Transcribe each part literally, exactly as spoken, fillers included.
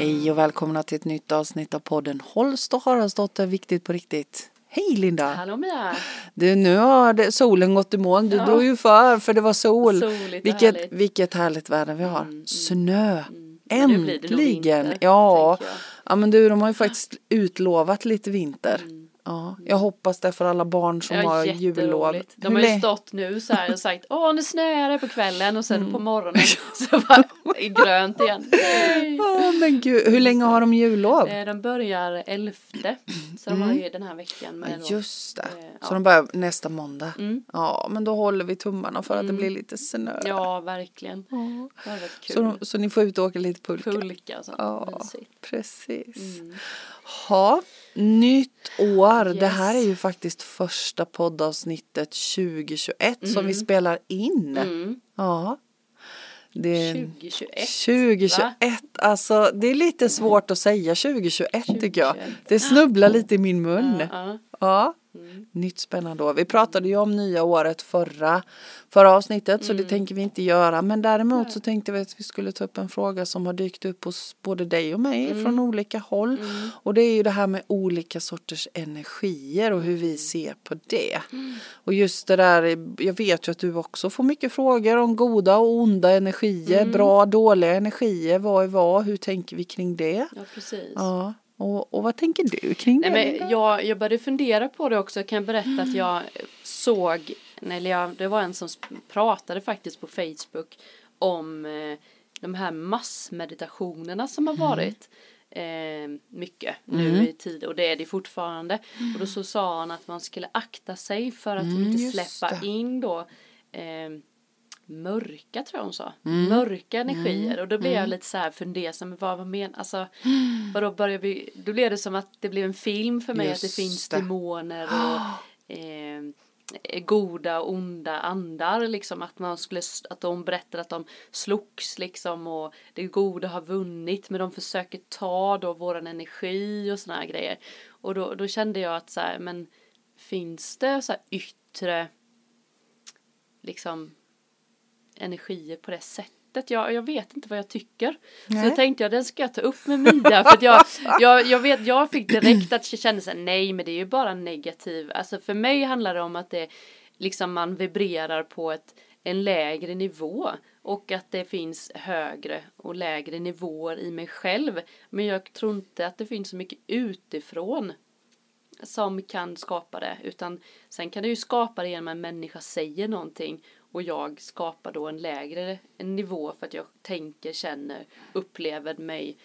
Hej och välkomna till ett nytt avsnitt av podden Holst och Haraldsdotter, viktigt på riktigt. Hej Linda! Hallå Mia! Du, nu har det, solen gått i moln, du ja. drog ju för för det var sol. Soligt, vilket, härligt. vilket härligt väder vi har. Mm, Snö! Mm. Äntligen! Vinter, ja. ja, men du, de har ju faktiskt utlovat lite vinter. Mm. Ja, jag hoppas det för alla barn som ja, har jullov. De har ju stått nu så här och sagt, åh nu snöar det på kvällen och sen mm. på morgonen så var det grönt igen. Åh oh, men gud, hur länge har de jullov? De börjar elfte, så de har ju den här veckan. Med ja, just det, ja. så de börjar nästa måndag. Mm. Ja, men då håller vi tummarna för att mm. det blir lite snö. Ja, verkligen. Mm. Det var kul. Så, de, så ni får ut och åka lite pulka. Pulka, så. Ja, precis. Mm. Ha, nytt år. Yes. Det här är ju faktiskt första poddavsnittet tjugohundratjugoett mm. som vi spelar in. Mm. Ja. Det tjugohundratjugoett alltså det är lite svårt att säga tjugohundratjugoett tycker jag. Det snubblar lite i min mun. Ja. ja. Mm. Nytt spännande år. Vi pratade ju om nya året förra, förra avsnittet mm. så det tänker vi inte göra. Men däremot så tänkte vi att vi skulle ta upp en fråga som har dykt upp hos både dig och mig mm. från olika håll. Mm. Och det är ju det här med olika sorters energier och hur vi ser på det. Mm. Och just det där, jag vet ju att du också får mycket frågor om goda och onda energier. Mm. Bra, dåliga energier. Vad är vad? Hur tänker vi kring det? Ja, precis. Ja. Och, och vad tänker du kring det? Nej, men jag, jag började fundera på det också. Jag kan berätta mm. att jag såg, eller jag, det var en som pratade faktiskt på Facebook om eh, de här massmeditationerna som har varit mm. eh, mycket nu mm. i tid. Och det är det fortfarande. Mm. Och då så sa han att man skulle akta sig för att mm, inte släppa in då... Eh, mörka tror jag hon sa. Mm. Mörka energier. Mm. Och då blev mm. jag lite så här fundersam. Vad, vad men, alltså, mm. vad då började vi, då blev det som att det blev en film för mig. Just att det finns det. demoner och eh, goda och onda andar. Liksom, att, man skulle, att de berättade att de slogs liksom, och det goda har vunnit. Men de försöker ta då våran energi och såna här grejer. Och då, då kände jag att så här, men finns det så här yttre liksom energier på det sättet. Jag, jag vet inte vad jag tycker. Nej. Så jag tänkte jag, den ska jag ta upp med Mia. För att jag, jag, jag, vet, jag fick direkt att känna sig nej, men det är ju bara negativ. Alltså för mig handlar det om att det, liksom man vibrerar på ett, en lägre nivå. Och att det finns högre och lägre nivåer i mig själv. Men jag tror inte att det finns så mycket utifrån som kan skapa det. Utan sen kan det ju skapa det genom att en människa säger någonting. Och jag skapar då en lägre en nivå för att jag tänker, känner, upplever mig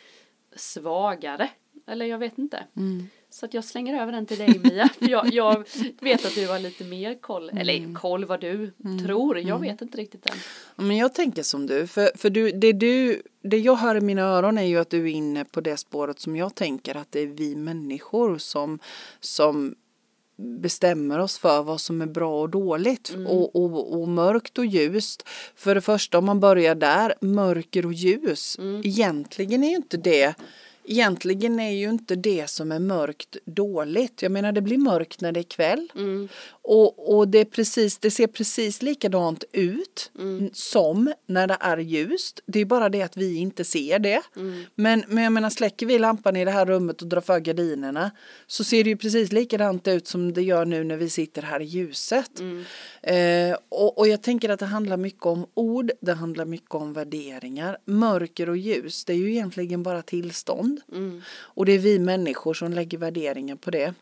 svagare. Eller jag vet inte. Mm. Så att jag slänger över den till dig Mia. För jag, jag vet att du har lite mer koll. Mm. Eller koll vad du mm. tror. Jag vet inte riktigt än. Men jag tänker som du. För, för du, det, du, det jag hör i mina öron är ju att du är inne på det spåret som jag tänker. Att det är vi människor som... som bestämmer oss för vad som är bra och dåligt mm. och, och, och mörkt och ljust. För det första om man börjar där, mörker och ljus mm. egentligen är ju inte det egentligen är ju inte det som är mörkt dåligt. Jag menar det blir mörkt när det är kväll mm. och, och det, är precis, det ser precis likadant ut mm. som när det är ljust. Det är bara det att vi inte ser det. Mm. Men, men jag menar släcker vi lampan i det här rummet och drar för gardinerna så ser det ju precis likadant ut som det gör nu när vi sitter här i ljuset. Mm. Eh, och, och jag tänker att det handlar mycket om ord, det handlar mycket om värderingar. Mörker och ljus, det är ju egentligen bara tillstånd. Mm. Och det är vi människor som lägger värderingen på det.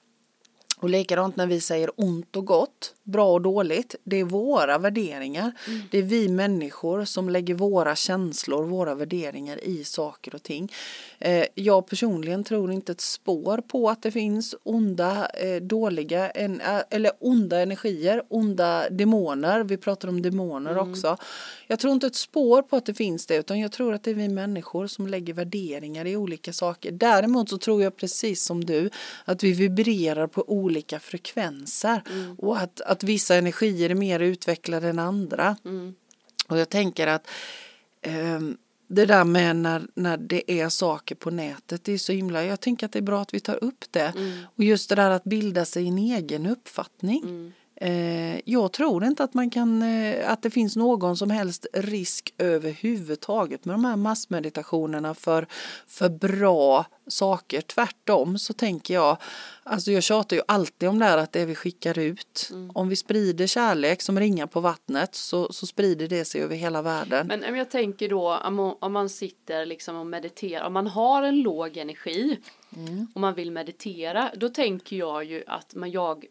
Och likadant när vi säger ont och gott, bra och dåligt, det är våra värderingar. Mm. Det är vi människor som lägger våra känslor, våra värderingar i saker och ting. Eh, jag personligen tror inte ett spår på att det finns onda, eh, dåliga, en, eh, eller onda energier, onda demoner. Vi pratar om demoner mm. också. Jag tror inte ett spår på att det finns det, utan jag tror att det är vi människor som lägger värderingar i olika saker. Däremot så tror jag precis som du att vi vibrerar på olika olika frekvenser mm. och att, att vissa energier är mer utvecklade än andra. Mm. Och jag tänker att eh, det där med när, när det är saker på nätet, det är så himla, jag tänker att det är bra att vi tar upp det. Mm. Och just det där att bilda sig en egen uppfattning. Mm. Jag tror inte att man kan, att det finns någon som helst risk överhuvudtaget med de här massmeditationerna för, för bra saker. Tvärtom så tänker jag, alltså jag tjatar ju alltid om det här att det vi skickar ut. Mm. Om vi sprider kärlek som ringar på vattnet så, så sprider det sig över hela världen. Men om jag tänker då, om, om man sitter liksom och mediterar, om man har en låg energi mm. och man vill meditera, då tänker jag ju att man, jag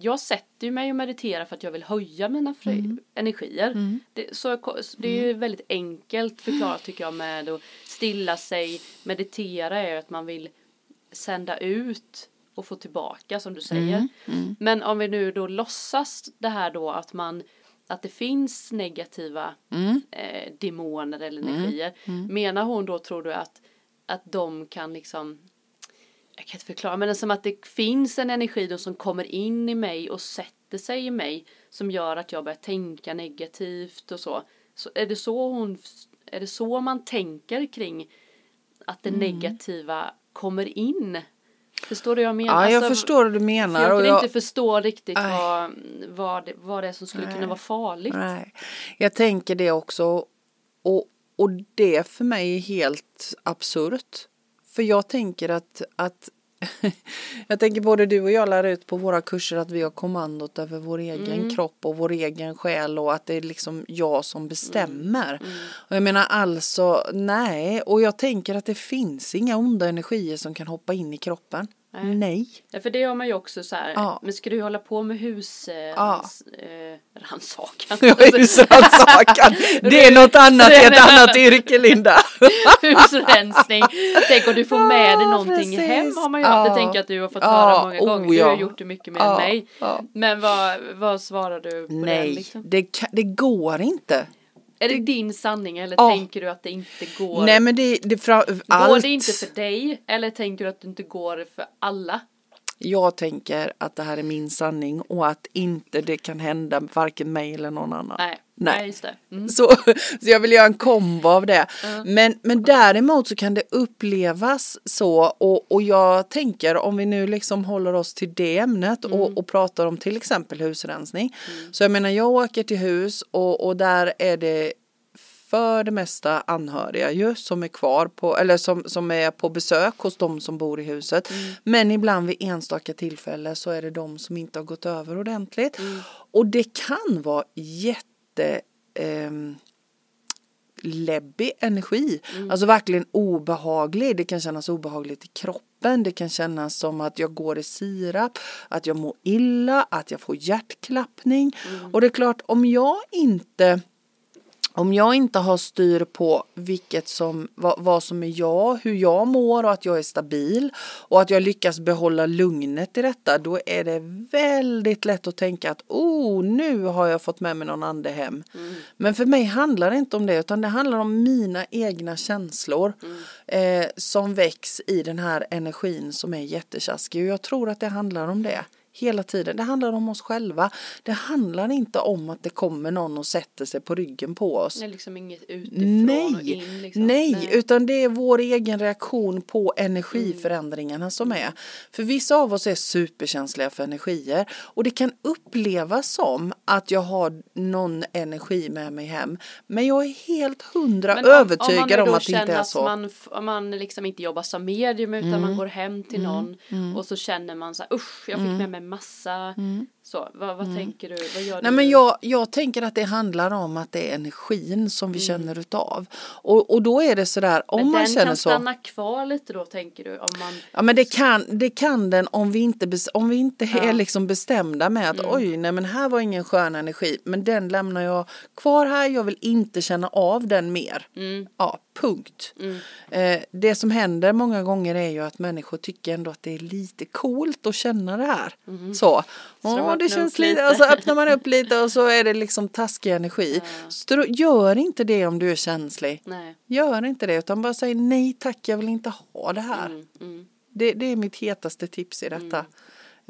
Jag sätter ju mig och mediterar för att jag vill höja mina fri- mm. energier. Mm. Det, så, det är ju väldigt enkelt förklarat tycker jag med att stilla sig. Meditera är att man vill sända ut och få tillbaka som du säger. Mm. Mm. Men om vi nu då låtsas det här då att man... Att det finns negativa mm. eh, demoner eller energier. Mm. Mm. Menar hon då, tror du att, att de kan liksom... Jag kan inte förklara, men det är som att det finns en energi då som kommer in i mig och sätter sig i mig som gör att jag börjar tänka negativt och så. Så är det så hon, är det så man tänker kring att det mm. negativa kommer in? Förstår du vad jag menar? Ja, jag alltså, förstår vad du menar. För jag kan och jag... inte förstå riktigt vad, vad, det, vad det är som skulle Nej. kunna vara farligt. Nej. Jag tänker det också och, och det för mig är helt absurt. För jag tänker att, att jag tänker både du och jag lär ut på våra kurser att vi har kommandot över vår egen mm. kropp och vår egen själ och att det är liksom jag som bestämmer. Mm. Mm. Och jag menar alltså, nej. Och jag tänker att det finns inga onda energier som kan hoppa in i kroppen. Nej. nej. Ja, för det gör man ju också så här. Ja. Men ska du hålla på med hus eh, ja. eh, rannsakan? Ja, husrannsakan. Det är något annat i ett annat yrke, Linda. Husrensning. Tänk om du får med ja, dig någonting precis. hem. Har man ju ja. Det tänker att du har fått höra ja. många gånger. Oh, ja. Du har gjort det mycket mer ja. än mig. Ja. Men vad, vad svarar du på nej. det? Liksom? Det, kan, det går inte. Är det, det din sanning eller ja. tänker du att det inte går? Nej, men det, det fra, allt. Går det inte för dig eller tänker du att det inte går för alla? Jag tänker att det här är min sanning och att inte det kan hända varken mig eller någon annan. Nej, Nej. Nej just det. Mm. Så, så jag vill göra en kombo av det. Mm. Men, men däremot så kan det upplevas så och, och jag tänker om vi nu liksom håller oss till det ämnet mm. och, och pratar om till exempel husrensning. Mm. Så jag menar jag åker till hus och, och där är det för det mesta anhöriga ju som är kvar på eller som, som är på besök hos de som bor i huset. Mm. Men ibland vid enstaka tillfällen så är det de som inte har gått över ordentligt. Mm. Och det kan vara jätte eh, läbbig energi. Mm. Alltså verkligen obehaglig. Det kan kännas obehagligt i kroppen. Det kan kännas som att jag går i sirap, att jag mår illa, att jag får hjärtklappning. Mm. Och det är klart om jag inte Om jag inte har styr på vilket som, vad, vad som är jag, hur jag mår och att jag är stabil och att jag lyckas behålla lugnet i detta, då är det väldigt lätt att tänka att oh, nu har jag fått med mig någon ande hem. Mm. Men för mig handlar det inte om det utan det handlar om mina egna känslor mm. eh, som väcks i den här energin som är jättechaskig och jag tror att det handlar om det. Hela tiden. Det handlar om oss själva. Det handlar inte om att det kommer någon och sätter sig på ryggen på oss. Det är liksom inget utifrån Nej. och in. Liksom. Nej, Nej, utan det är vår egen reaktion på energiförändringarna mm. som är. För vissa av oss är superkänsliga för energier. Och det kan upplevas som att jag har någon energi med mig hem. Men jag är helt hundra om, övertygad om, om att det inte är så. Man, om man liksom inte jobbar som medium utan mm. man går hem till mm. någon mm. och så känner man så här, usch, jag fick mm. med mig massa mm. så vad, vad mm. tänker du vad gör Nej, du? Men jag jag tänker att det handlar om att det är energin som vi mm. känner utav och och då är det så där om men man känner så den kan stanna kvar lite då tänker du om man Ja men det kan det kan den om vi inte om vi inte ja. är liksom bestämda med att mm. oj nej men här var ingen skön energi men den lämnar jag kvar här jag vill inte känna av den mer. Mm. Ja. Punkt. Mm. Eh, det som händer många gånger är ju att människor tycker ändå att det är lite coolt att känna det här. Mm. Så, Åh, det känns lite. lite. Och så öppnar man upp lite och så är det liksom taskig energi. Ja. Så gör inte det om du är känslig. Nej. Gör inte det utan bara säg nej tack jag vill inte ha det här. Mm. Mm. Det, det är mitt hetaste tips i detta. Mm.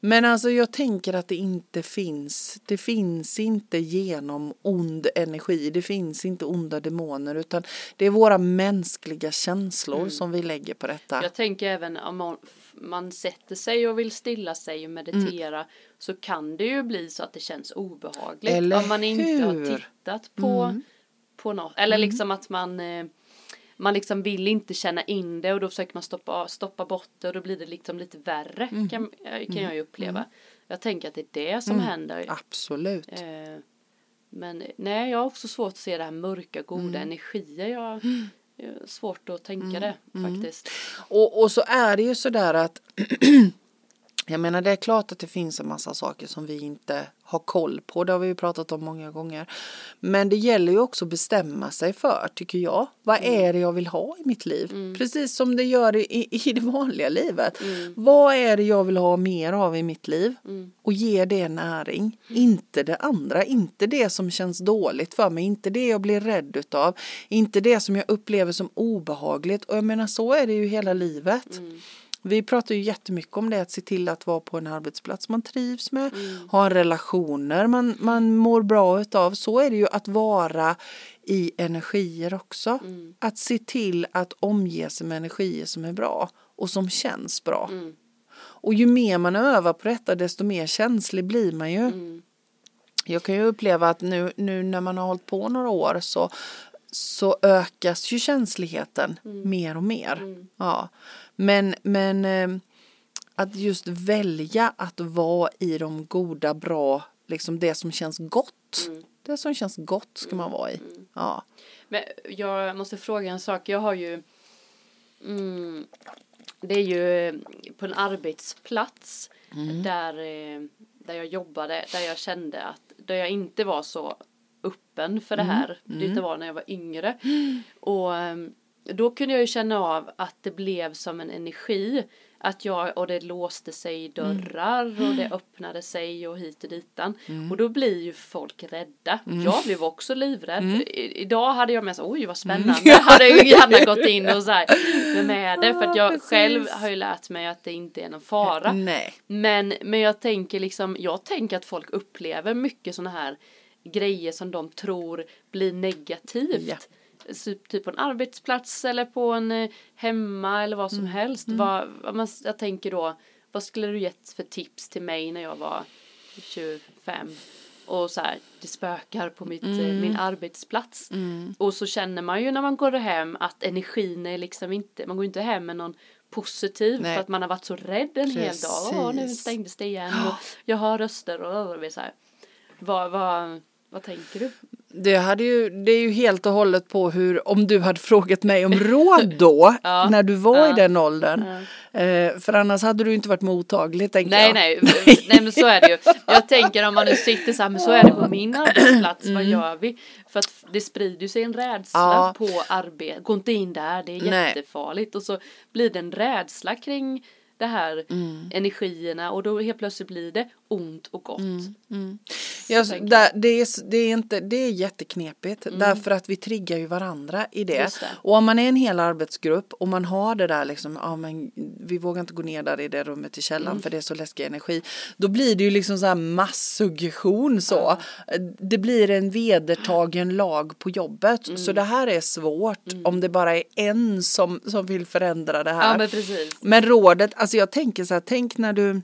Men alltså jag tänker att det inte finns. Det finns inte genom ond energi. Det finns inte onda demoner. Utan det är våra mänskliga känslor mm. som vi lägger på detta. Jag tänker även om man, man sätter sig och vill stilla sig och meditera. Mm. Så kan det ju bli så att det känns obehagligt. Eller om man inte hur? har tittat på, mm. på något. Eller mm. liksom att man... Man liksom vill inte känna in det och då försöker man stoppa, stoppa bort det och då blir det liksom lite värre mm. kan, kan jag ju uppleva. Mm. Jag tänker att det är det som mm. händer. Absolut. Eh, men nej, jag har också svårt att se det här mörka, goda mm. energier. Jag, jag har svårt att tänka mm. det faktiskt. Mm. Och, och så är det ju sådär att jag menar det är klart att det finns en massa saker som vi inte har koll på. Det har vi ju pratat om många gånger. Men det gäller ju också att bestämma sig för, tycker jag. Vad mm. är det jag vill ha i mitt liv? Mm. Precis som det gör i, i det vanliga livet. Mm. Vad är det jag vill ha mer av i mitt liv? Mm. Och ge det näring. Mm. Inte det andra. Inte det som känns dåligt för mig. Inte det jag blir rädd utav. Inte det som jag upplever som obehagligt. Och jag menar så är det ju hela livet. Mm. Vi pratar ju jättemycket om det, att se till att vara på en arbetsplats man trivs med, mm. ha relationer man, man mår bra utav. Så är det ju att vara i energier också. Mm. Att se till att omge sig med energier som är bra och som känns bra. Mm. Och ju mer man övar på detta desto mer känslig blir man ju. Mm. Jag kan ju uppleva att nu, nu när man har hållit på några år så... så ökas ju känsligheten mm. mer och mer. Mm. Ja. Men, men eh, att just välja att vara i de goda, bra, liksom det som känns gott. Mm. Det som känns gott ska man vara i. Mm. Ja. Men jag måste fråga en sak. Jag har ju, mm, det är ju på en arbetsplats mm. där, där jag jobbade, där jag kände att, där jag inte var så öppen för det här. Mm. Mm. Det var när jag var yngre. Mm. Och då kunde jag ju känna av att det blev som en energi. Att jag, och det låste sig i dörrar mm. och det öppnade sig och hit och ditan. Mm. Och då blir ju folk rädda. Mm. Jag blev också livrädd. Mm. I, idag hade jag med så, oj vad spännande. Jag hade ju gärna gått in och så här, vem är det? För att jag Precis. själv har ju lärt mig att det inte är någon fara. Nej. Men, men jag tänker liksom, jag tänker att folk upplever mycket såna här grejer som de tror blir negativt. Ja. Typ på en arbetsplats eller på en hemma eller vad som mm. helst. Mm. Vad, jag tänker då, vad skulle du gett för tips till mig när jag var tjugofem? Och så här, det spökar på mitt, mm. min arbetsplats. Mm. Och så känner man ju när man går hem att energin är liksom inte, man går inte hem med någon positiv Nej. för att man har varit så rädd en Precis. hel dag. Åh, nu stängdes det igen. Och jag hör röster och, och så här. Vad, vad, vad tänker du? Det, hade ju, det är ju helt och hållet på hur, om du hade frågat mig om råd då, ja, när du var ja, i den åldern. Ja. Eh, för annars hade du inte varit mottaglig, tänker nej, jag. Nej, nej, men så är det ju. Jag tänker om man nu sitter så här, men så är det på min arbetsplats, mm. vad gör vi? För att det sprider sig en rädsla ja. på arbetet. Gå inte in där, det är jättefarligt. Nej. Och så blir det en rädsla kring det här mm. energierna och då helt plötsligt blir det ont och gott. Mm. Mm. Ja, där, det, är, det, är inte, det är jätteknepigt mm. därför att vi triggar ju varandra i det. det. Och om man är en hel arbetsgrupp och man har det där liksom, ah, men vi vågar inte gå ner där i det rummet i källaren mm. för det är så läskig energi. Då blir det ju liksom så här massuggestion så. Mm. Det blir en vedertagen lag på jobbet mm. så det här är svårt mm. om det bara är en som, som vill förändra det här. Ja, men, precis. men rådet, alltså jag tänker så här, tänk när du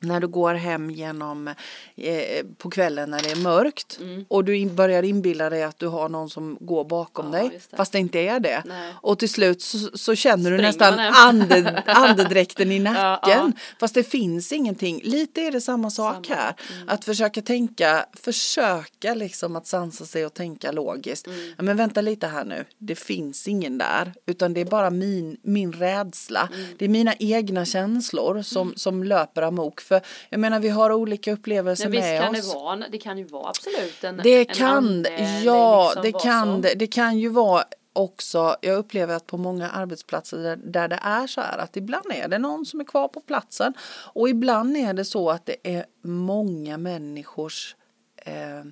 När du går hem genom eh, på kvällen när det är mörkt mm. och du in, börjar inbilla dig att du har någon som går bakom ja, dig fast det inte är det. Nej. Och till slut så, så känner Spring du nästan ande, andedräkten i nacken ja, ja. fast det finns ingenting. Lite är det samma sak samma. här. Mm. Att försöka tänka, försöka liksom att sansa sig och tänka logiskt. Mm. Ja, men vänta lite här nu, det finns ingen där utan det är bara min, min rädsla. Mm. Det är mina egna känslor som, mm. som löper amok. För jag menar vi har olika upplevelser Nej, med kan oss. Det, vara, det kan ju vara absolut en Det en kan ande, ja, liksom det kan det, det kan ju vara också. Jag upplever att på många arbetsplatser där, där det är så här att ibland är det någon som är kvar på platsen och ibland är det så att det är många människors eh,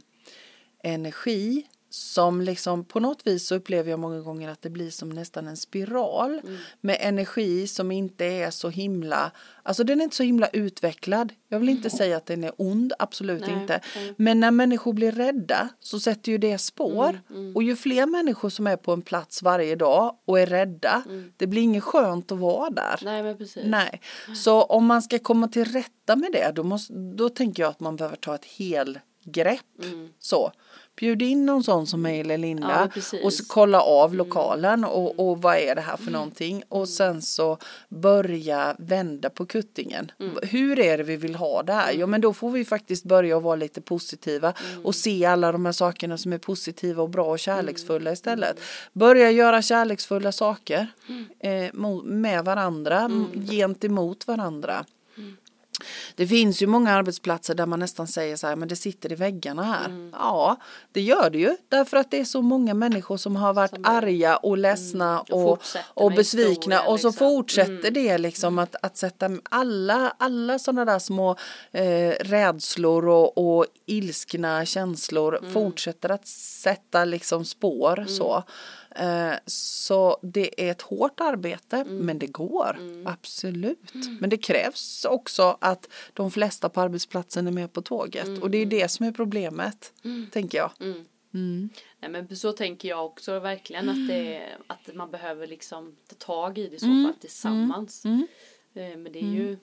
energi som liksom på något vis så upplever jag många gånger att det blir som nästan en spiral mm. med energi som inte är så himla, alltså den är inte så himla utvecklad. Jag vill inte mm. säga att den är ond, absolut Nej, inte. Okay. Men när människor blir rädda så sätter ju det spår mm, mm. och ju fler människor som är på en plats varje dag och är rädda, mm. det blir inget skönt att vara där. Nej, men precis. Nej. Så om man ska komma till rätta med det, då, måste, då tänker jag att man behöver ta ett helgrepp mm. så. Bjud in någon sån som mig eller Linda ja, och så kolla av lokalen och, och vad är det här för mm. någonting och sen så börja vända på kuttingen. Mm. Hur är det vi vill ha det här? Ja, men då får vi faktiskt börja vara lite positiva mm. och se alla de här sakerna som är positiva och bra och kärleksfulla istället. Börja göra kärleksfulla saker mm. eh, med varandra, mm. gentemot varandra. Det finns ju många arbetsplatser där man nästan säger så här, men det sitter i väggarna här. Mm. Ja, det gör det ju. Därför att det är så många människor som har varit som arga och ledsna mm. och, och, och besvikna. Och så liksom. fortsätter mm. det liksom att, att sätta alla, alla sådana där små eh, rädslor och, och ilskna känslor mm. fortsätter att sätta liksom spår mm. så. Så det är ett hårt arbete mm. men det går, mm. absolut mm. men det krävs också att de flesta på arbetsplatsen är med på tåget mm. och det är det som är problemet mm. tänker jag mm. Mm. Nej, men så tänker jag också verkligen att, det är, att man behöver liksom ta tag i det så mm. tillsammans mm. men det är ju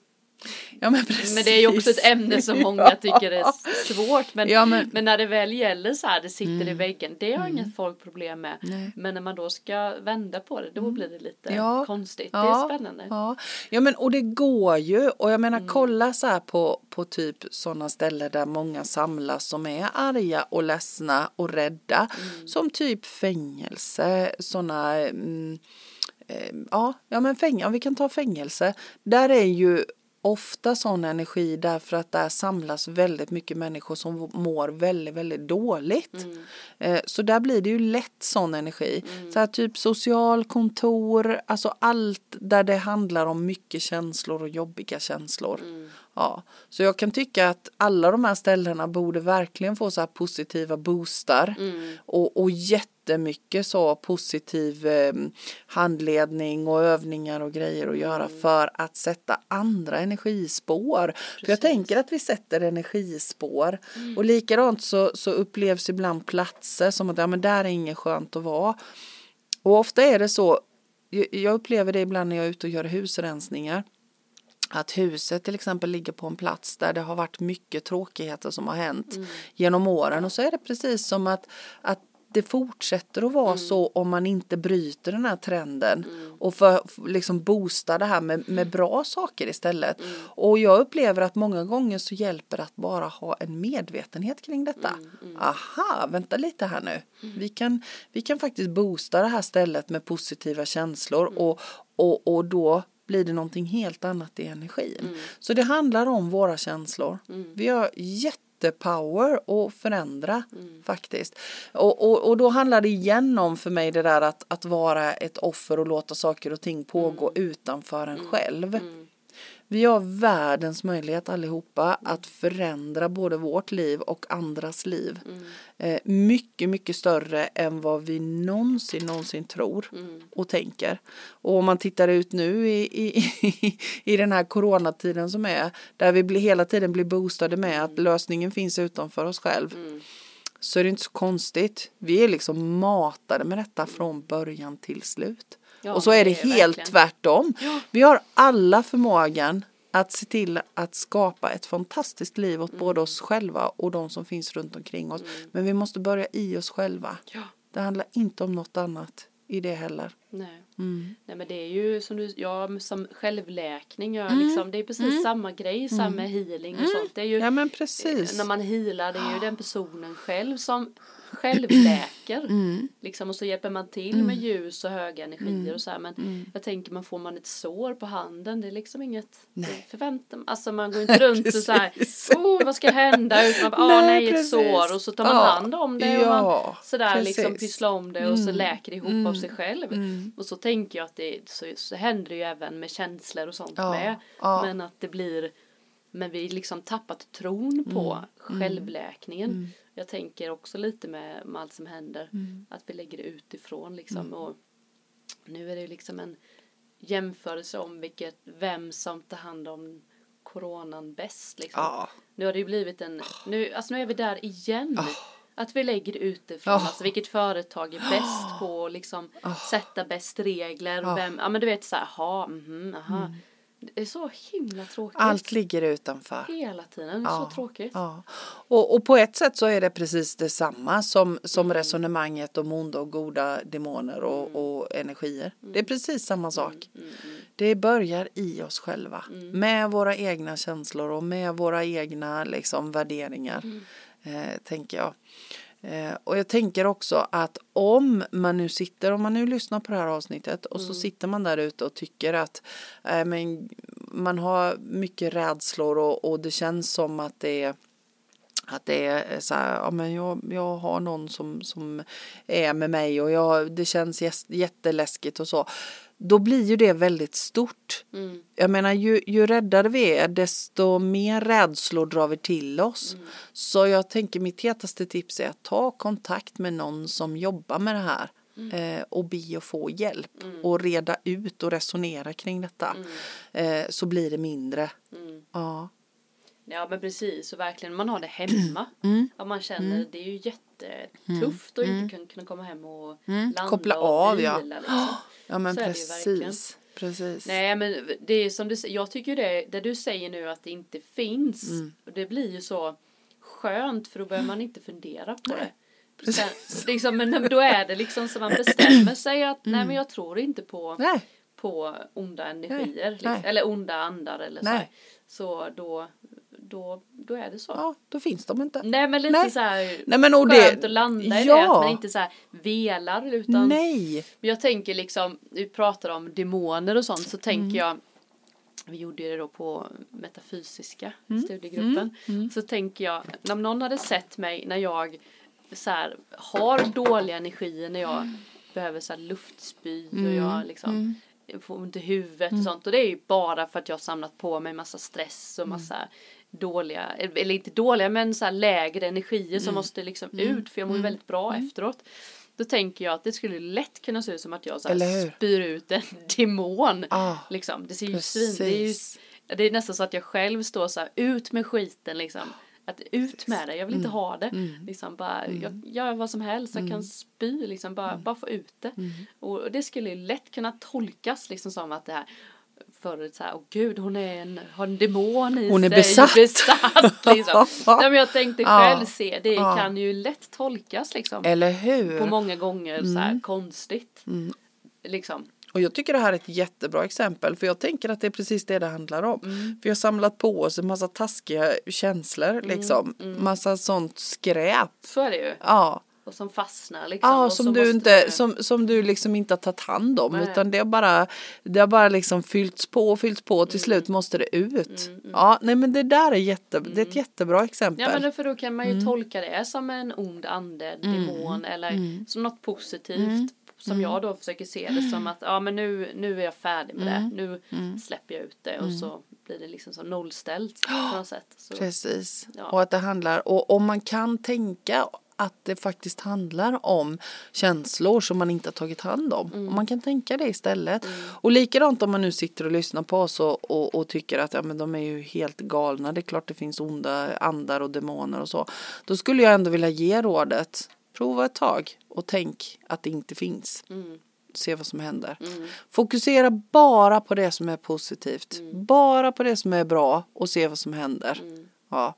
ja, men, men det är ju också ett ämne som många ja. tycker är svårt men, ja, men... men när det väl gäller så här det sitter mm. i väggen, det har mm. inget folk problem med Nej. Men när man då ska vända på det då blir det lite ja. konstigt ja. det är spännande ja. ja men och det går ju och jag menar mm. kolla så här på, på typ sådana ställen där många samlas som är arga och ledsna och rädda mm. som typ fängelse sådana mm, ja, ja men fäng- om vi kan ta fängelse där är ju ofta sån energi därför att där samlas väldigt mycket människor som mår väldigt, väldigt dåligt. Mm. Så där blir det ju lätt sån energi. Mm. Så här typ social kontor, alltså allt där det handlar om mycket känslor och jobbiga känslor. Mm. Ja. Så jag kan tycka att alla de här ställena borde verkligen få så här positiva boostar mm. och, och jätte mycket så positiv eh, handledning och övningar och grejer att göra mm. för att sätta andra energispår. Precis. För jag tänker att vi sätter energispår mm. och likadant så, så upplevs ibland platser som att ja, men där är inget skönt att vara. Och ofta är det så, jag upplever det ibland när jag är ute och gör husrensningar. Att huset till exempel ligger på en plats där det har varit mycket tråkigheter som har hänt mm. genom åren. Och så är det precis som att, att det fortsätter att vara mm. så om man inte bryter den här trenden mm. och för, liksom boostar det här med, med bra saker istället. Mm. Och jag upplever att många gånger så hjälper att bara ha en medvetenhet kring detta. Mm. Mm. Aha, vänta lite här nu. Mm. Vi kan, vi kan faktiskt boosta det här stället med positiva känslor mm. och, och, och då blir det någonting helt annat i energin. Mm. Så det handlar om våra känslor. Mm. Vi har jätte power och förändra mm. faktiskt. Och, och, och då handlar det igen om för mig det där att, att vara ett offer och låta saker och ting pågå mm. utanför en själv. Mm. Vi har världens möjlighet allihopa mm. att förändra både vårt liv och andras liv. Mm. Eh, mycket, mycket större än vad vi någonsin, någonsin tror mm. och tänker. Och om man tittar ut nu i, i, i den här coronatiden som är, där vi blir, hela tiden blir boostade med mm. att lösningen finns utanför oss själv. Mm. Så är det inte så konstigt. Vi är liksom matade med detta från början till slut. Ja, och så är det, det är helt verkligen. tvärtom. Ja. Vi har alla förmågan att se till att skapa ett fantastiskt liv åt mm. både oss själva och de som finns runt omkring oss. Mm. Men vi måste börja i oss själva. Ja. Det handlar inte om något annat i det heller. Nej, mm. Nej men det är ju som du, ja, som självläkning gör mm. liksom, det är precis mm. samma grej, samma mm. healing och mm. sånt. Det är ju, ja men precis. När man healar, det är ju den personen själv som självläker mm. liksom, och så hjälper man till mm. med ljus och höga energier mm. och så här, men mm. jag tänker man får man ett sår på handen, det är liksom inget förväntan, alltså man går inte runt och så här, oh, vad ska hända, utan man, ah, nej, nej ett sår, och så tar man ja. hand om det och ja. man sådär precis. liksom pysslar om det och så läker ihop mm. av sig själv mm. och så tänker jag att det så, så händer det ju även med känslor och sånt ja. med ja. men att det blir Men vi liksom tappat tron på mm. självläkningen. Mm. Jag tänker också lite med, med allt som händer. Mm. Att vi lägger det utifrån liksom. Mm. Och nu är det ju liksom en jämförelse om vilket, vem som tar hand om coronan bäst liksom. Ah. Nu har det ju blivit en, nu, alltså nu är vi där igen. Ah. Att vi lägger det utifrån. Oh. Alltså vilket företag är bäst på att liksom oh. sätta bäst regler. Oh. Vem, ja men du vet så här, aha, mm, aha. Mm. Det är så himla tråkigt. Allt ligger utanför. Hela tiden, det är ja, så tråkigt. Ja. Och, och på ett sätt så är det precis detsamma som, som mm. resonemanget om onda och goda demoner och, mm. och energier. Mm. Det är precis samma sak. Mm. Mm. Det börjar i oss själva. Mm. Med våra egna känslor och med våra egna liksom, värderingar, mm. eh, tänker jag. Eh, och jag tänker också att om man nu sitter, om man nu lyssnar på det här avsnittet och mm. så sitter man där ute och tycker att eh, men, man har mycket rädslor och, och det känns som att det är att det är så här, ja men jag, jag har någon som, som är med mig och jag, det känns jätteläskigt och så. Då blir ju det väldigt stort. Mm. Jag menar, ju, ju räddare vi är, desto mer rädslor drar vi till oss. Mm. Så jag tänker, mitt hetaste tips är att ta kontakt med någon som jobbar med det här. Mm. Eh, och be och få hjälp. Mm. Och reda ut och resonera kring detta. Mm. Eh, så blir det mindre. Mm. Ja. Ja, men precis. Och verkligen, man har det hemma. Mm. Ja, man känner, mm. det är ju jättetufft att mm. inte kunna komma hem och mm. landa koppla av, och vila. Ja. Liksom. Ja men precis, precis. Nej men det är som du säger, jag tycker det, det du säger nu att det inte finns, mm. det blir ju så skönt för då behöver man inte fundera på det. Sen, liksom, men då är det liksom som man bestämmer sig att mm. nej men jag tror inte på, på onda energier, nej. Liksom, nej. Eller onda andar eller nej. Så. Så då... Då, då är det så. Ja, då finns de inte. Nej, men lite nej. Så här nej, men, och skönt det, att landa i ja. Det. Att man inte så här velar. Utan, nej. Men jag tänker liksom, vi pratar om demoner och sånt, så tänker mm. jag, vi gjorde det då på metafysiska mm. studiegruppen, mm. Mm. så tänker jag, om någon hade sett mig när jag så här, har dåliga energier, när jag mm. behöver så här luftspy mm. och jag liksom... Mm. får ont i huvudet mm. och sånt. Och det är ju bara för att jag har samlat på mig massa stress och massa mm. dåliga, eller inte dåliga, men så här lägre energier mm. som måste liksom mm. ut, för jag mår mm. väldigt bra mm. efteråt. Då tänker jag att det skulle lätt kunna se ut som att jag så här spyr ut en demon. Ah, liksom. Det ser ju svin. Det är, ju, det är nästan så att jag själv står så här, ut med skiten liksom. Att ut med det, jag vill inte mm. ha det. Mm. Liksom bara, mm. jag gör vad som helst, jag mm. kan spy, liksom bara, mm. bara få ut det. Mm. Och det skulle lätt kunna tolkas liksom som att det här, förut så här, åh gud, hon är en, har en demon i hon är sig. Besatt. besatt liksom. Nej, men jag tänkte själv ja. se, det ja. kan ju lätt tolkas liksom. Eller hur? På många gånger mm. så här konstigt. Mm. Liksom. Och jag tycker det här är ett jättebra exempel. För jag tänker att det är precis det det handlar om. Mm. För jag har samlat på oss en massa taskiga känslor. Mm. Liksom. Mm. Massa sånt skräp. Så är det ju. Ja. Och som fastnar liksom. Ja, och som, som, du inte, du... Som, som du liksom inte har tagit hand om. Nej. Utan det har bara, det har bara liksom fyllts på och fyllts på. Och till mm. slut måste det ut. Mm, mm. Ja, nej men det där är, jätte, mm. det är ett jättebra exempel. Ja, men för då kan man ju mm. tolka det som en ond ande, demon. Mm. Eller mm. som något positivt. Mm. Som mm. jag då försöker se det som att ja, men nu, nu är jag färdig med mm. det. Nu mm. släpper jag ut det. Och mm. så blir det liksom så nollställt på något sätt. Så, precis. Ja. Och att det handlar, och om man kan tänka att det faktiskt handlar om känslor som man inte har tagit hand om. Mm. Och man kan tänka det istället. Mm. Och likadant om man nu sitter och lyssnar på oss och, och, och tycker att ja, men de är ju helt galna. Det är klart det finns onda andar och demoner och så. Då skulle jag ändå vilja ge rådet. Prova ett tag och tänk att det inte finns. Mm. Se vad som händer. Mm. Fokusera bara på det som är positivt. Mm. Bara på det som är bra och se vad som händer. Mm. Ja.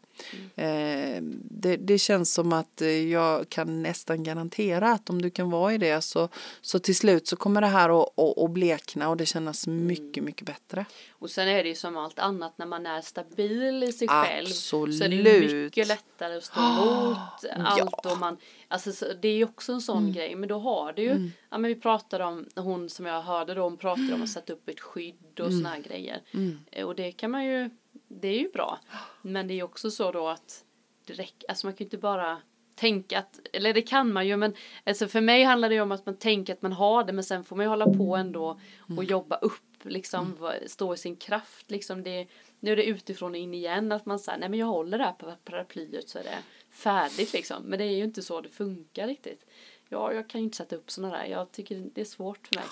Mm. Eh, det, det känns som att jag kan nästan garantera att om du kan vara i det så, så till slut så kommer det här att, att, att blekna och det känns mycket, mm. mycket bättre. Och sen är det ju som allt annat när man är stabil i sig själv. Absolut. Så är det ju mycket lättare att stå emot oh, allt ja. och man, alltså, så, det är ju också en sån mm. grej, men då har det ju mm. ja, men vi pratade om, hon som jag hörde då, hon pratade mm. om att sätta upp ett skydd och mm. såna här grejer. Mm. Och det kan man ju, det är ju bra. Men det är ju också så då att det räcker, alltså man kan ju inte bara tänka att, eller det kan man ju, men alltså för mig handlar det ju om att man tänker att man har det, men sen får man ju hålla på ändå och mm. jobba upp liksom, mm. stå i sin kraft liksom, det, Nu är det utifrån in igen att man säger nej men jag håller det här på paraplyet så är det färdigt liksom. Men det är ju inte så det funkar riktigt. Ja, jag kan ju inte sätta upp sådana där. Jag tycker det är svårt för mig.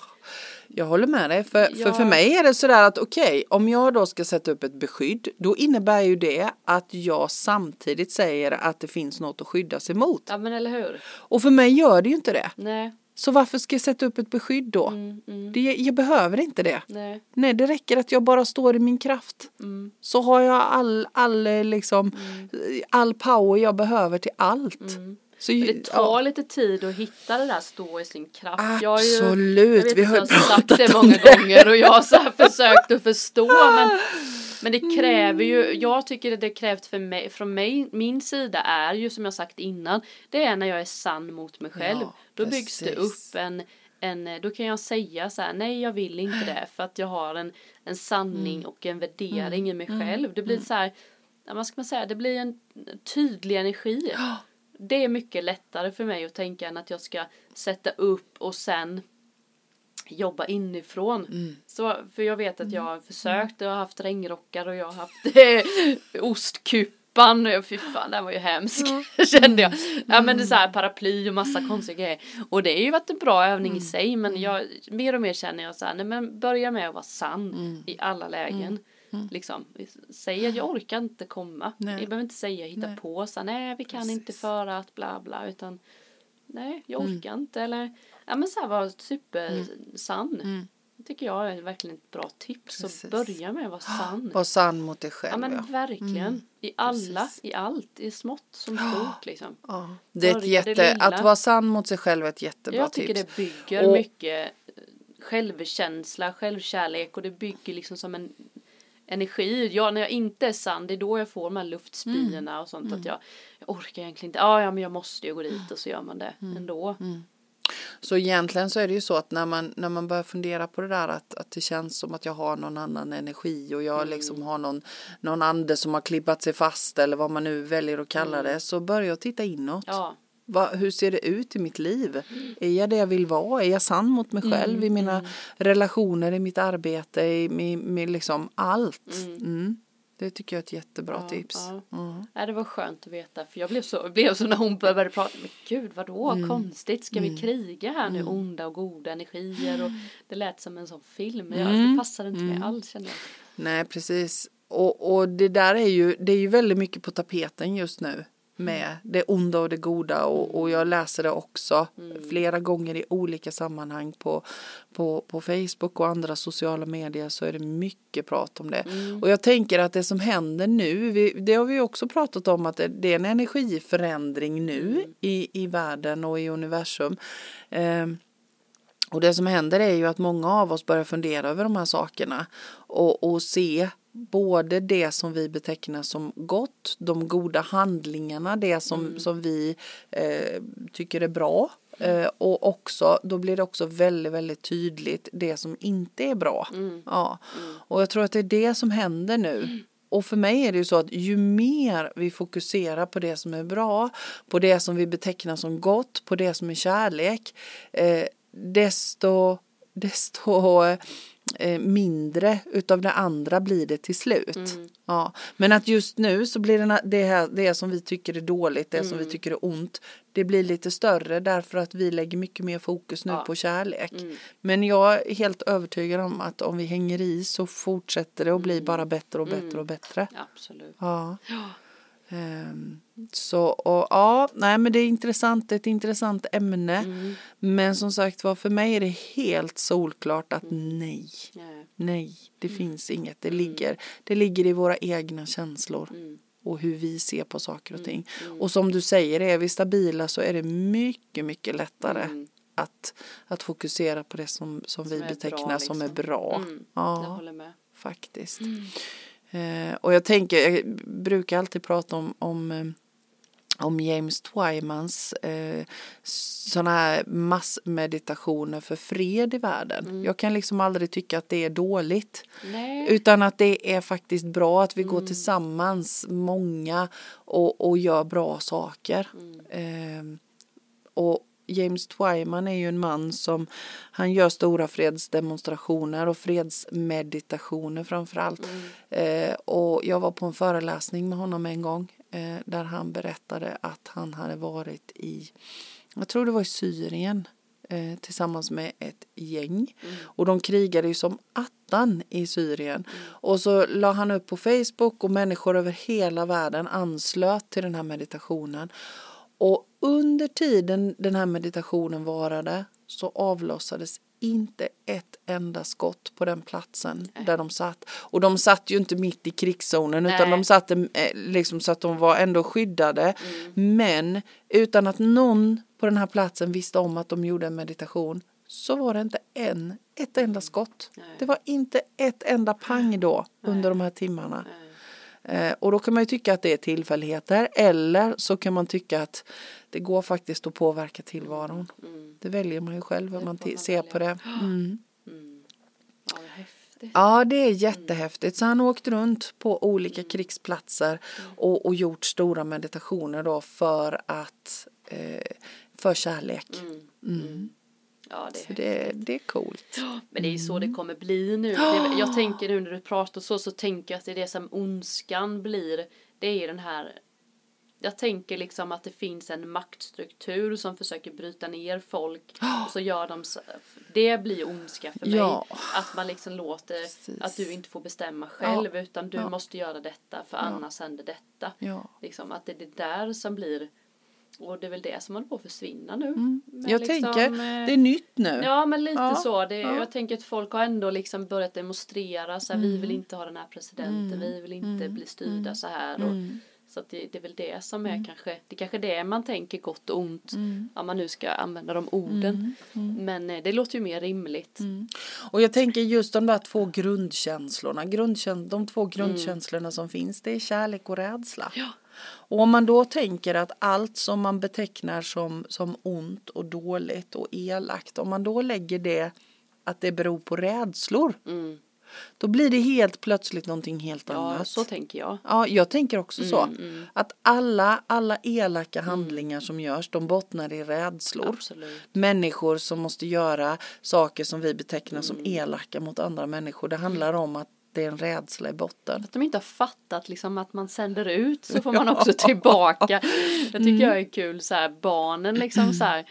Jag håller med dig. För, jag... för, för mig är det sådär att okej, okay, om jag då ska sätta upp ett beskydd, då innebär ju det att jag samtidigt säger att det finns något att skydda sig mot. Ja, men eller hur? Och för mig gör det ju inte det. Nej. Så varför ska jag sätta upp ett beskydd då? Mm, mm. Det, jag behöver inte det. Nej. Nej, det räcker att jag bara står i min kraft. Mm. Så har jag all, all, liksom, mm. all power jag behöver till allt. Mm. Så, det tar ja. lite tid att hitta det där stå i sin kraft. Absolut, jag, ju, jag vi har sagt det många det. gånger och jag har så här försökt att förstå men, men det kräver ju, jag tycker att det krävs för mig, från mig, min sida är ju som jag sagt innan, det är när jag är sann mot mig själv. Ja, då precis. byggs det upp en, en, då kan jag säga så här, nej jag vill inte det för att jag har en, en sanning mm. och en värdering mm. i mig själv. Det blir mm. så här, vad ska man säga, det blir en tydlig energi. Ja. Det är mycket lättare för mig att tänka än att jag ska sätta upp och sen jobba inifrån. Mm. Så, för jag vet att jag har försökt, jag har haft regnrockar och jag har haft eh, ostkupan. Fy fan, den var ju hemsk, mm. kände jag. Ja, men det är så här paraply och massa konstiga grejer. Och det är ju varit en bra övning mm. i sig, men jag, mer och mer känner jag så här, nej men börja med att vara sann mm. i alla lägen. Mm. Mm. Liksom, säg att jag orkar inte komma. Nej. Jag behöver inte säga hitta nej. på så nej vi kan precis. inte föra att bla bla utan nej jag orkar mm. inte eller ja men så här var supersann. Mm. Mm. Det tycker jag är verkligen ett bra tips precis. att börja med att vara sann. Var sann mot dig själv. Ja men ja. verkligen mm. i alla, precis. i allt, i smått som stort liksom. Ja. Det är ett jätte det att vara sann mot sig själv är ett jättebra jag tips. Jag tycker det bygger och... mycket självkänsla, självkärlek och det bygger liksom som en energi. Ja, när jag inte är sann, det är då jag får de här luftspirorna mm. och sånt mm. att jag, jag orkar egentligen inte. Ah, ja, men jag måste ju gå dit och så gör man det mm. ändå. Mm. Så egentligen så är det ju så att när man, när man börjar fundera på det där att, att det känns som att jag har någon annan energi och jag mm. liksom har någon, någon ande som har klibbat sig fast eller vad man nu väljer att kalla mm. det, så börjar jag titta inåt. Ja. Va, hur ser det ut i mitt liv? Mm. Är jag det jag vill vara? Är jag sann mot mig själv mm. i mina mm. relationer, i mitt arbete, i med, med liksom allt? Mm. Mm. Det tycker jag är ett jättebra ja, tips. Ja. Mm. Ja, det var skönt att veta, för jag blev så, blev så när hon började prata, men gud vadå mm. konstigt, ska mm. vi kriga här nu, mm. onda och goda energier och det lät som en sån film, mm. ja, det passade inte mm. mig alls kände jag. Nej, precis. Och, och det där är ju, det är ju väldigt mycket på tapeten just nu. Med det onda och det goda och, och jag läser det också mm. flera gånger i olika sammanhang på, på, på Facebook och andra sociala medier, så är det mycket prat om det mm. och jag tänker att det som händer nu, vi, det har vi också pratat om att det, det är en energiförändring nu mm. i, i världen och i universum eh, och det som händer är ju att många av oss börjar fundera över de här sakerna och, och se både det som vi betecknar som gott, de goda handlingarna, det som, mm. som vi eh, tycker är bra. Eh, och också, då blir det också väldigt, väldigt tydligt det som inte är bra. Mm. Ja. Mm. Och jag tror att det är det som händer nu. Mm. Och för mig är det ju så att ju mer vi fokuserar på det som är bra, på det som vi betecknar som gott, på det som är kärlek, eh, desto... desto mindre utav det andra blir det till slut. Mm. Ja. Men att just nu så blir det här, det som vi tycker är dåligt, det mm. som vi tycker är ont, det blir lite större därför att vi lägger mycket mer fokus nu ja. på kärlek. Mm. Men jag är helt övertygad om att om vi hänger i så fortsätter det att bli mm. bara bättre och bättre mm. och bättre. Absolut. Ja. Ja. Um, så och, ja, nej men det är intressant, det är ett intressant ämne mm. men som sagt var, för mig är det helt solklart att mm. nej, nej, nej det mm. finns inget, det ligger, det ligger i våra egna känslor mm. och hur vi ser på saker och ting mm. och som du säger, är vi stabila så är det mycket, mycket lättare mm. att, att fokusera på det som, som, som vi betecknar bra, liksom. som är bra mm. ja, jag håller med faktiskt mm. Uh, och jag tänker, jag brukar alltid prata om, om, om James Twymans uh, sådana här massmeditationer för fred i världen. Mm. Jag kan liksom aldrig tycka att det är dåligt. Nej. Utan att det är faktiskt bra att vi mm. går tillsammans, många, och, och gör bra saker. Mm. Uh, och James Twyman är ju en man som, han gör stora fredsdemonstrationer och fredsmeditationer framförallt. Mm. Eh, och jag var på en föreläsning med honom en gång eh, där han berättade att han hade varit i, jag tror det var i Syrien, eh, tillsammans med ett gäng. Mm. Och de krigade ju som attan i Syrien. Mm. Och så la han upp på Facebook och människor över hela världen anslöt till den här meditationen. Och under tiden den här meditationen varade så avlossades inte ett enda skott på den platsen. Nej. Där de satt. Och de satt ju inte mitt i krigszonen. Nej. Utan de satt liksom så att de var ändå skyddade. Mm. Men utan att någon på den här platsen visste om att de gjorde en meditation, så var det inte en, ett enda skott. Nej. Det var inte ett enda pang då. Nej. Under de här timmarna. Nej. Och då kan man ju tycka att det är tillfälligheter, eller så kan man tycka att det går faktiskt att påverka tillvaron. Mm. Det väljer man ju själv hur man t- ser på det. Mm. Mm. Ja, häftigt. Ja, det är jättehäftigt. Så han har åkt runt på olika mm. krigsplatser och, och gjort stora meditationer då för att eh, för kärlek. Mm. Mm. Ja, det är, så det, det är coolt. Ja, men det är ju så det kommer bli nu. Det, jag tänker nu när du pratar så, så tänker jag att det är det som ondskan blir. Det är ju den här, jag tänker liksom att det finns en maktstruktur som försöker bryta ner folk. Och så gör de, det blir ondska för mig. Ja. Att man liksom låter, precis, att du inte får bestämma själv. Ja. Utan du, ja, måste göra detta för, ja, annars händer detta. Ja. Liksom att det är det där som blir. Och det är väl det som håller på att försvinna nu. Mm. Jag liksom, tänker, det är nytt nu. Ja, men lite, ja, så. Det, ja. Jag tänker att folk har ändå liksom börjat demonstrera. Så här, mm. Vi vill inte ha den här presidenten. Mm. Vi vill inte mm. bli styrda så här. Och, mm. Så att det, det är väl det som är mm. kanske, det är kanske det man tänker gott och ont. Mm. Om man nu ska använda de orden. Mm. Mm. Men det låter ju mer rimligt. Mm. Och jag tänker just de där två grundkänslorna. Grundkäns- de två grundkänslorna mm. som finns, det är kärlek och rädsla. Ja. Och om man då tänker att allt som man betecknar som, som ont och dåligt och elakt, om man då lägger det att det beror på rädslor, mm. då blir det helt plötsligt någonting helt ja, annat. Ja, så tänker jag. Ja, jag tänker också mm, så. Mm. Att alla, alla elaka mm. handlingar som görs, de bottnar i rädslor. Absolut. Människor som måste göra saker som vi betecknar mm. som elaka mot andra människor, det handlar mm. om att det är en rädsla i botten. Att de inte har fattat liksom, att man sänder ut så får man också tillbaka. Det tycker mm. jag är kul. Så här, barnen liksom så här.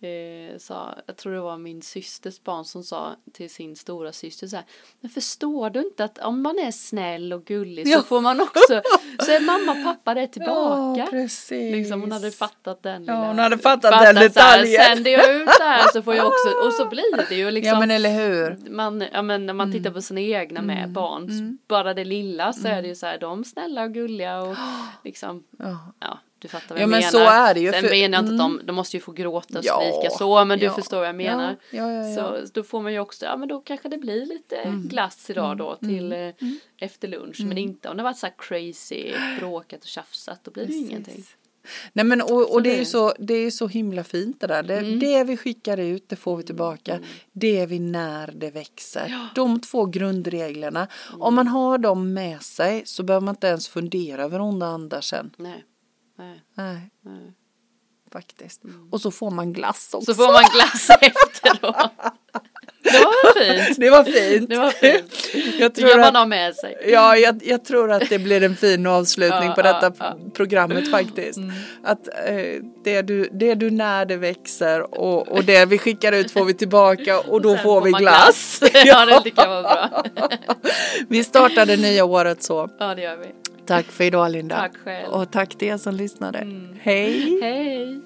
Eh, sa, jag tror det var min systers barn som sa till sin stora syster så här, men förstår du inte att om man är snäll och gullig ja. så får man också, så är mamma och pappa det tillbaka. Ja, precis. Liksom, hon hade fattat den lilla, ja, hon hade fattat, fattat den detaljen. Sänder jag ut det här så får jag också, och så blir det ju liksom. Ja, men eller hur? Man, ja, men när man tittar på sina egna med mm. barn, mm. bara det lilla så mm. är det ju så här, de snälla och gulliga och liksom, ja, ja. Du fattar vad jag ja, men menar. Så är det ju. Sen för menar jag inte att de, de måste ju få gråta och ja, skrika så, men du ja, förstår vad jag menar. Ja, ja, ja, ja. Så då får man ju också, ja men då kanske det blir lite mm. glass idag då till mm. Mm. efter lunch. Mm. Men inte om det har varit så här crazy, bråkat och tjafsat, då blir det precis. Ingenting. Nej, men och, och det är ju så, det är så himla fint det där. Det, mm. det vi skickar ut, det får vi tillbaka. Mm. Det vi när det växer. Ja. De två grundreglerna. Mm. Om man har dem med sig så behöver man inte ens fundera över om det andra sen. Nej. Nej. Nej. Nej. Faktiskt. Mm. Och så får man glass också. Så får man glass efteråt. Det var fint. Det var fint. Det var fint. Jag tror det att, man har med sig. Ja, jag, jag tror att det blir en fin avslutning ja, på detta ja, programmet faktiskt. Mm. Att eh, det, du, det du när det växer och, och det vi skickar ut får vi tillbaka och då får, får vi glass. glass. Ja, det tycker jag var bra. Vi startar det nya året så. Ja, det gör vi. Tack för idag, Linda. Tack själv. Och tack till er som lyssnade. Mm. Hej. Hej.